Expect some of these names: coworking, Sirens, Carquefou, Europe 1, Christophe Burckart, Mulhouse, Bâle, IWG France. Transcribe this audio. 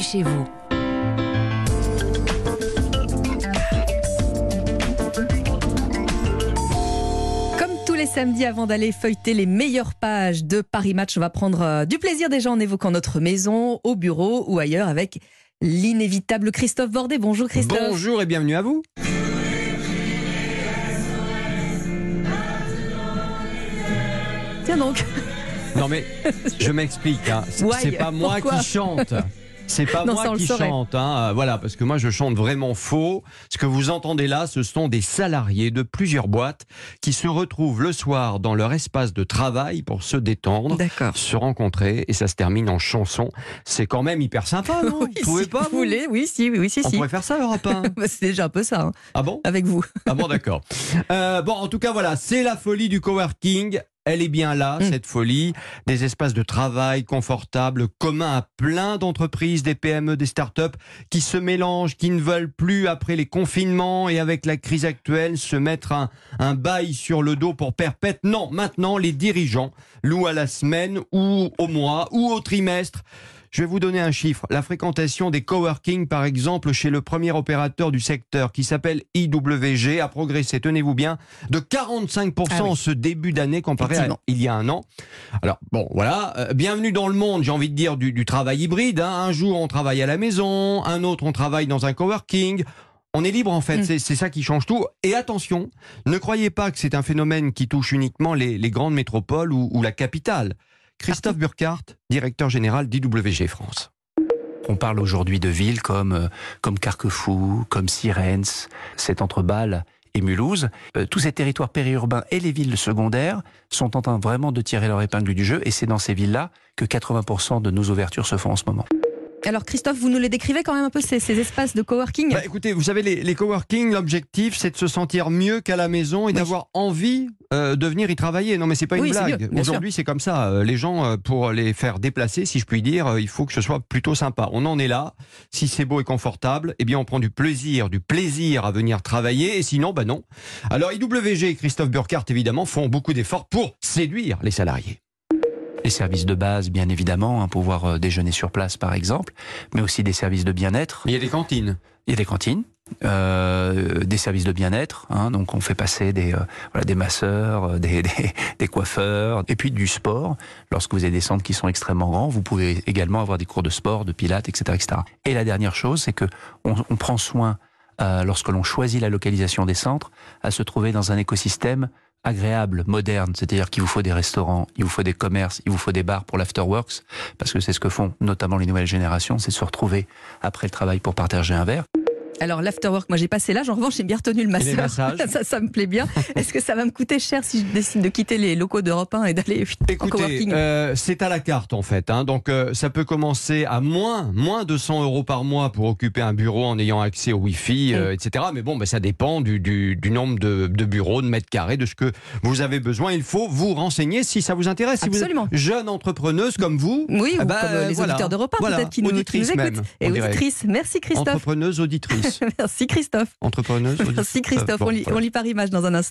Bienvenue chez vous. Les samedis, avant d'aller feuilleter les meilleures pages de Paris Match, on va prendre du plaisir déjà en évoquant notre maison, au bureau ou ailleurs avec l'inévitable Christophe Bordet. Bonjour Christophe. Bonjour et bienvenue à vous. Tiens donc. Non mais je m'explique, hein. C'est pas moi qui chante. C'est pas moi qui chante, hein. Voilà, parce que moi je chante vraiment faux. Ce que vous entendez là, ce sont des salariés de plusieurs boîtes qui se retrouvent le soir dans leur espace de travail pour se détendre, se rencontrer, et ça se termine en chanson. C'est quand même hyper sympa, non? Oui, vous pouvez si pas vous voulez, oui, si, oui, si. On pourrait faire ça, Europe 1. C'est déjà un peu ça. Hein. Ah bon? Avec vous. Ah bon, d'accord. Bon, en tout cas, voilà, c'est la folie du coworking. Elle est bien là, cette folie. Des espaces de travail confortables, communs à plein d'entreprises, des PME, des start-up, qui se mélangent, qui ne veulent plus, après les confinements et avec la crise actuelle, se mettre un bail sur le dos pour perpète. Non, maintenant, les dirigeants louent à la semaine ou au mois ou au trimestre. Je vais vous donner un chiffre. La fréquentation des coworking, par exemple, chez le premier opérateur du secteur, qui s'appelle IWG, a progressé, tenez-vous bien, de 45% en ce début d'année comparé à il y a un an. Alors, bon, voilà. Bienvenue dans le monde, j'ai envie de dire, du travail hybride. Hein. Un jour, on travaille à la maison. Un autre, on travaille dans un coworking. On est libre en fait, c'est ça qui change tout. Et attention, ne croyez pas que c'est un phénomène qui touche uniquement les grandes métropoles ou la capitale. Christophe Burckart, directeur général d'IWG France. On parle aujourd'hui de villes comme Carquefou, comme Sirens, c'est entre Bâle et Mulhouse. Tous ces territoires périurbains et les villes secondaires sont en train vraiment de tirer leur épingle du jeu, et c'est dans ces villes-là que 80% de nos ouvertures se font en ce moment. Alors Christophe, vous nous les décrivez quand même un peu, ces espaces de coworking? Écoutez, vous savez, les coworking, l'objectif c'est de se sentir mieux qu'à la maison et d'avoir envie de venir y travailler. Non mais c'est pas une blague. Aujourd'hui c'est comme ça. Les gens, pour les faire déplacer, si je puis dire, il faut que ce soit plutôt sympa. On en est là. Si c'est beau et confortable, eh bien on prend du plaisir à venir travailler, et sinon, bah non. Alors IWG et Christophe Burckart, évidemment, font beaucoup d'efforts pour séduire les salariés. Les services de base, bien évidemment, hein, pouvoir déjeuner sur place par exemple, mais aussi des services de bien-être. Il y a des cantines. Il y a des cantines, des services de bien-être, hein, donc on fait passer des masseurs, des coiffeurs, et puis du sport. Lorsque vous avez des centres qui sont extrêmement grands, vous pouvez également avoir des cours de sport, de pilates, etc. etc. Et la dernière chose, c'est qu'on prend soin, lorsque l'on choisit la localisation des centres, à se trouver dans un écosystème agréable, moderne, c'est-à-dire qu'il vous faut des restaurants, il vous faut des commerces, il vous faut des bars pour l'afterworks, parce que c'est ce que font notamment les nouvelles générations, c'est de se retrouver après le travail pour partager un verre. Alors l'afterwork, moi j'ai passé l'âge, en revanche j'ai bien retenu le massage, ça me plaît bien. Est-ce que ça va me coûter cher si je décide de quitter les locaux d'Europe 1 et d'aller en coworking? C'est à la carte en fait, hein. Donc ça peut commencer à moins de 100 euros par mois pour occuper un bureau en ayant accès au Wi-Fi, etc. Mais bon, ça dépend du nombre de bureaux, de mètres carrés, de ce que vous avez besoin. Il faut vous renseigner si ça vous intéresse. Absolument. Si vous êtes jeune entrepreneuse comme vous, ou comme les auditeurs d'Europe 1 peut-être qui nous écoutent. Et auditrice, merci Christophe. Entrepreneuse, auditrice. Merci Christophe. Entrepreneuse. Merci Christophe. On lit par image dans un instant.